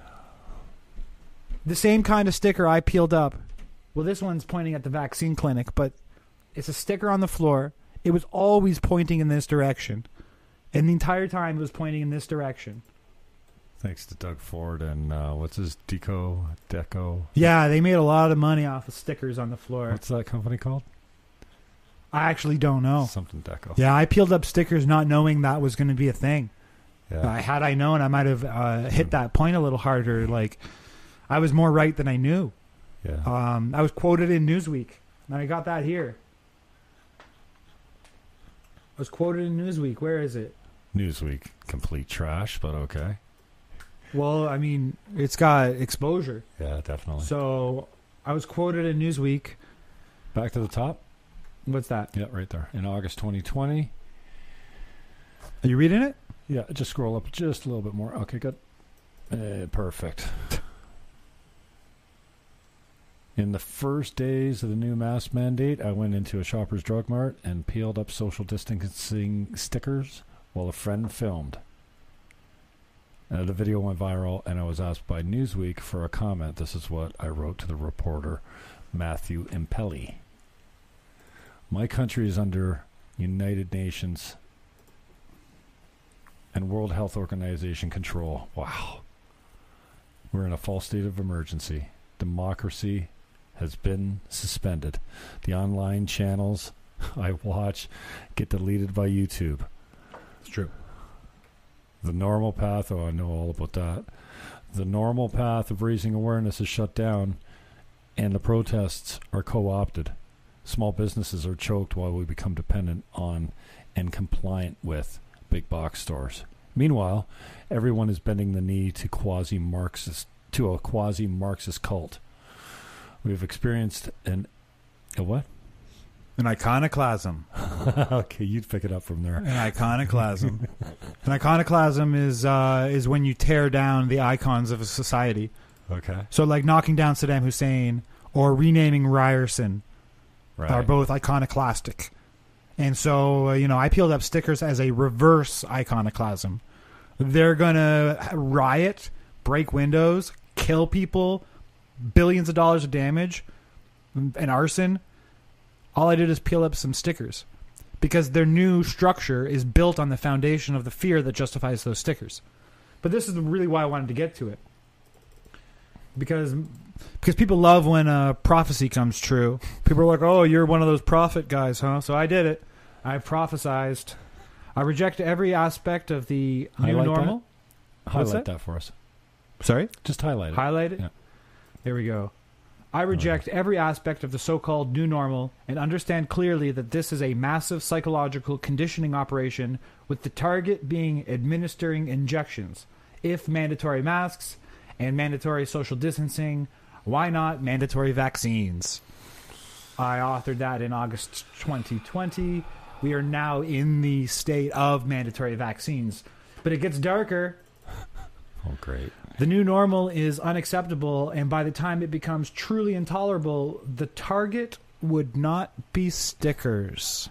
The same kind of sticker I peeled up. Well, this one's pointing at the vaccine clinic, but it's a sticker on the floor. It was always pointing in this direction. And the entire time it was pointing in this direction. Thanks to Doug Ford and what's his Deco? Yeah, they made a lot of money off of stickers on the floor. What's that company called? I actually don't know. Something Deco. Yeah, I peeled up stickers not knowing that was going to be a thing. Yeah. Had I known, I might have hit that point a little harder. Like, I was more right than I knew. Yeah. I was quoted in Newsweek, and I got that here. I was quoted in Newsweek. Where is it? Newsweek, complete trash, but okay. Well, I mean, it's got exposure. Yeah, definitely. So I was quoted in Newsweek. Back to the top. What's that? Yeah, right there. In August 2020. Are you reading it? Yeah, just scroll up just a little bit more. Okay, good. Perfect. In the first days of the new mask mandate, I went into a Shoppers Drug Mart and peeled up social distancing stickers while a friend filmed. The video went viral, and I was asked by Newsweek for a comment. This is what I wrote to the reporter, Matthew Impelli. My country is under United Nations and World Health Organization control. Wow. We're in a false state of emergency. Democracy has been suspended. The online channels I watch get deleted by YouTube. It's true. The normal path, oh, I know all about that. The normal path of raising awareness is shut down, and the protests are co-opted. Small businesses are choked while we become dependent on and compliant with big box stores. Meanwhile, everyone is bending the knee to a quasi-Marxist cult. We've experienced a what? An iconoclasm. Okay, you'd pick it up from there. An iconoclasm. An iconoclasm is when you tear down the icons of a society. Okay. So like knocking down Saddam Hussein or renaming Ryerson. Right. Are both iconoclastic. And so, I peeled up stickers as a reverse iconoclasm. They're going to riot, break windows, kill people, billions of dollars of damage, and arson. All I did is peel up some stickers because their new structure is built on the foundation of the fear that justifies those stickers. But this is really why I wanted to get to it. Because people love when a prophecy comes true. People are like, oh, you're one of those prophet guys, huh? So I did it. I prophesized. I reject every aspect of the new normal. Highlight that for us. Sorry? Just highlight it. Highlight it? Yeah. There we go. I reject every aspect of the so-called new normal and understand clearly that this is a massive psychological conditioning operation with the target being administering injections. If mandatory masks and mandatory social distancing, why not mandatory vaccines? I authored that in August 2020. We are now in the state of mandatory vaccines. But it gets darker. Oh, great. The new normal is unacceptable, and by the time it becomes truly intolerable, the target would not be stickers.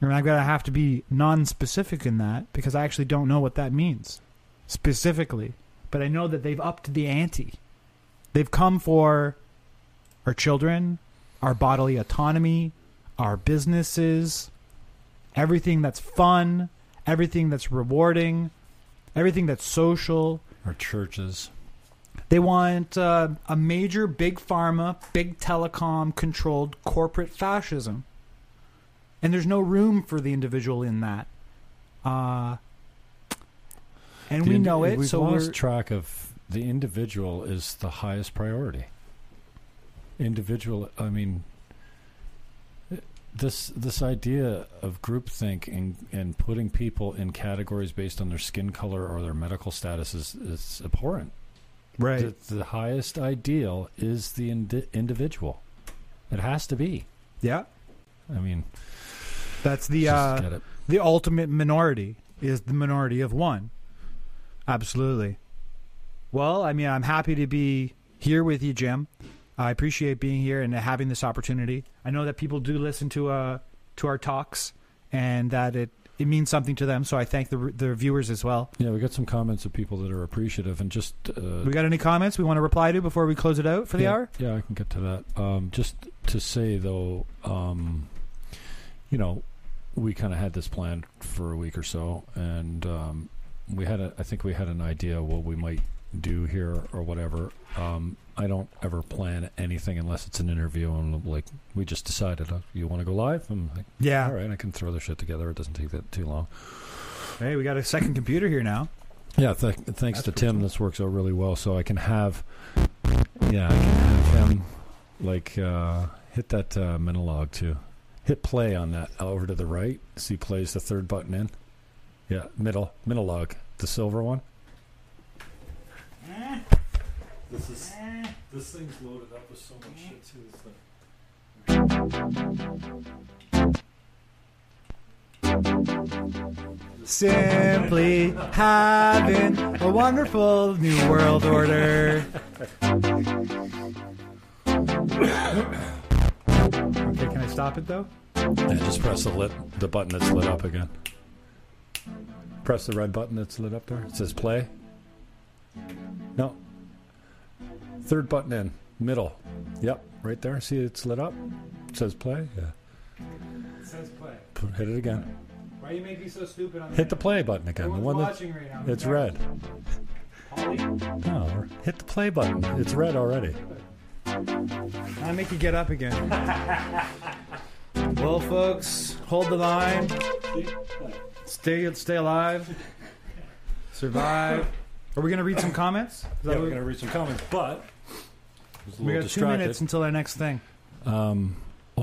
And I'm going to have to be non-specific in that because I actually don't know what that means specifically. But I know that they've upped the ante. They've come for our children, our bodily autonomy, our businesses, everything that's fun, everything that's rewarding, everything that's social. Our churches. They want a major big pharma, big telecom-controlled corporate fascism. And there's no room for the individual in that. And we know it. We've lost track of the individual is the highest priority. Individual, I mean, This idea of groupthink and putting people in categories based on their skin color or their medical status is abhorrent. Right. The highest ideal is the individual. It has to be. Yeah. I mean, that's the ultimate minority is the minority of one. Absolutely. Well, I mean, I'm happy to be here with you, Jim. I appreciate being here and having this opportunity. I know that people do listen to our talks and that it means something to them. So I thank the viewers as well. Yeah, we got some comments of people that are appreciative and just... we got any comments we want to reply to before we close it out for the hour? Yeah, I can get to that. Just to say, though, you know, we kind of had this planned for a week or so. And I think we had an idea what we might do here or whatever. I don't ever plan anything unless it's an interview, and like we just decided, you want to go live? I'm like, yeah, all right, I can throw this shit together. It doesn't take that too long. Hey, we got a second computer here now. Yeah, thanks to Tim, this works out really well. So I can have, him like hit that monologue too. Hit play on that over to the right. See, plays the third button in. Yeah, monologue, the silver one. This thing's loaded up with so much shit too. It's like simply having a wonderful new world order. Okay, can I stop it though? Yeah, just press the button that's lit up again. Press the red button that's lit up there. It says play. No. Third button in, middle. Yep, right there. See, it's lit up. It says play. Yeah. It says play. Hit it again. Why are you making me so stupid on that? Hit the play button again. No, the one that's watching right now. It's red. No, hit the play button. It's red already. I'll make you get up again. Well, folks, hold the line. Stay alive. Survive. Are we going to read some comments? Yeah, we're going to read some comments, but... We got 2 minutes until our next thing. I got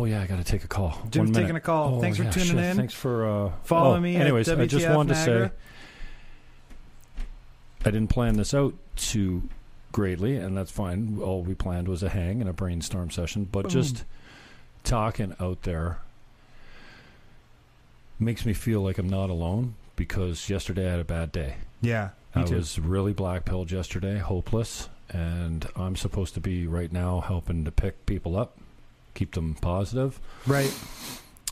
to take a call. Jim's taking a call. Thanks for tuning in. Thanks for following me. Anyways, I just wanted to say I didn't plan this out too greatly, and that's fine. All we planned was a hang and a brainstorm session, but just talking out there makes me feel like I'm not alone because yesterday I had a bad day. Yeah. I was really black-pilled yesterday, hopeless, and I'm supposed to be right now helping to pick people up, keep them positive. Right.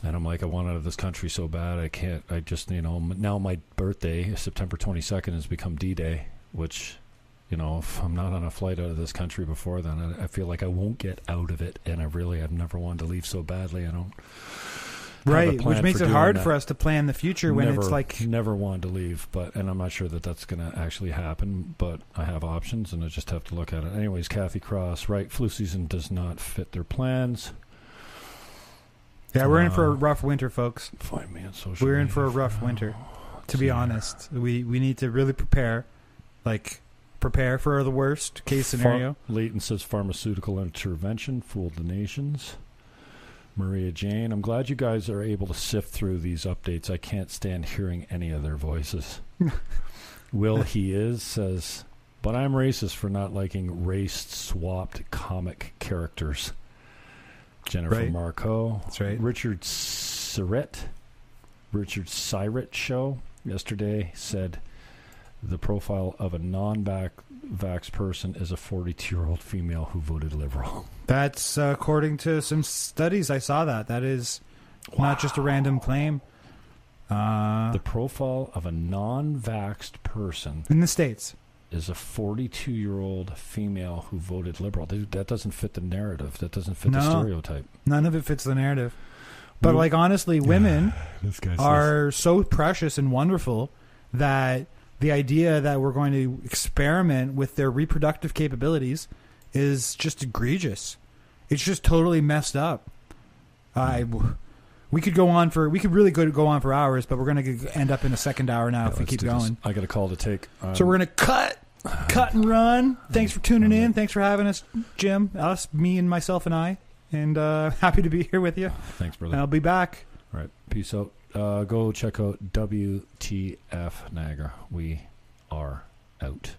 And I'm like, I want out of this country so bad, I can't, I just, you know, now my birthday, September 22nd, has become D-Day, which, you know, if I'm not on a flight out of this country before then, I feel like I won't get out of it, and I've never wanted to leave so badly, I don't... Right, which makes it hard for us to plan the future when it's like... Never wanted to leave, and I'm not sure that that's going to actually happen, but I have options, and I just have to look at it. Anyways, Kathy Cross, right, flu season does not fit their plans. Yeah, we're in for a rough winter, folks. Find me on social media. We're in for a rough winter, to be honest. We need to really prepare, like... Prepare for the worst case scenario. Leighton says pharmaceutical intervention fooled the nations. Maria Jane, I'm glad you guys are able to sift through these updates. I can't stand hearing any of their voices. Will He Is says, but I'm racist for not liking race-swapped comic characters. Jennifer Marco. That's right. Richard Syret show yesterday said, the profile of a non-vax person is a 42-year-old female who voted liberal. That's according to some studies. I saw that. That is not just a random claim. The profile of a non-vaxxed person... In the States. ...is a 42-year-old female who voted liberal. That doesn't fit the narrative. That doesn't fit the stereotype. None of it fits the narrative. But, like, honestly, women are so precious and wonderful that... The idea that we're going to experiment with their reproductive capabilities is just egregious. It's just totally messed up. We could really go on for hours, but we're going to end up in a second hour now if we keep going. I got a call to take. So we're going to cut and run. Thanks for tuning in. Thanks for having us, Jim, me and myself and I. And happy to be here with you. Thanks, brother. I'll be back. All right. Peace out. Go check out WTF Niagara. We are out.